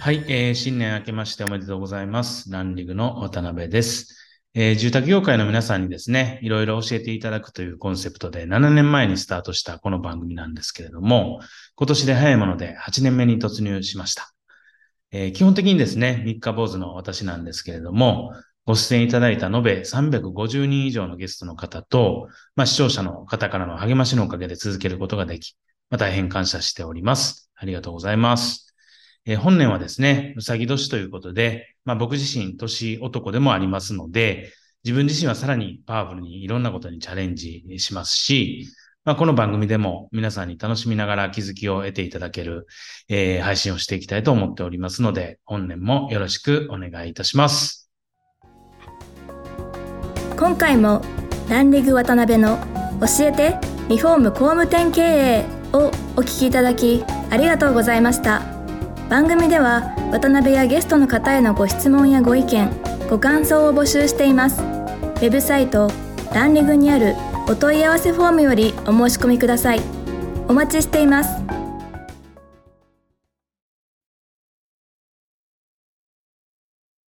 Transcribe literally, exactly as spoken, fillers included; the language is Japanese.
はい、えー、新年明けましておめでとうございます。ランリグの渡辺です。えー、住宅業界の皆さんにですね、いろいろ教えていただくというコンセプトでななねんまえにスタートしたこの番組なんですけれども、今年で早いものではちねんめに突入しました。えー、基本的にですね、三日坊主の私なんですけれども、ご出演いただいた延べさんびゃくごじゅうにん以上のゲストの方と、まあ、視聴者の方からの励ましのおかげで続けることができ、まあ、大変感謝しております。ありがとうございます。えー、本年はですね、うさぎ年ということで、まあ、僕自身年男でもありますので、自分自身はさらにパワフルにいろんなことにチャレンジしますし、まあ、この番組でも皆さんに楽しみながら気づきを得ていただける、えー、配信をしていきたいと思っておりますので、本年もよろしくお願いいたします。今回もランリグ渡辺の教えてリフォーム工務店経営をお聞きいただきありがとうございました。番組では渡辺やゲストの方へのご質問やご意見ご感想を募集しています。ウェブサイトランリグにあるお問い合わせフォームよりお申し込みください。お待ちしています。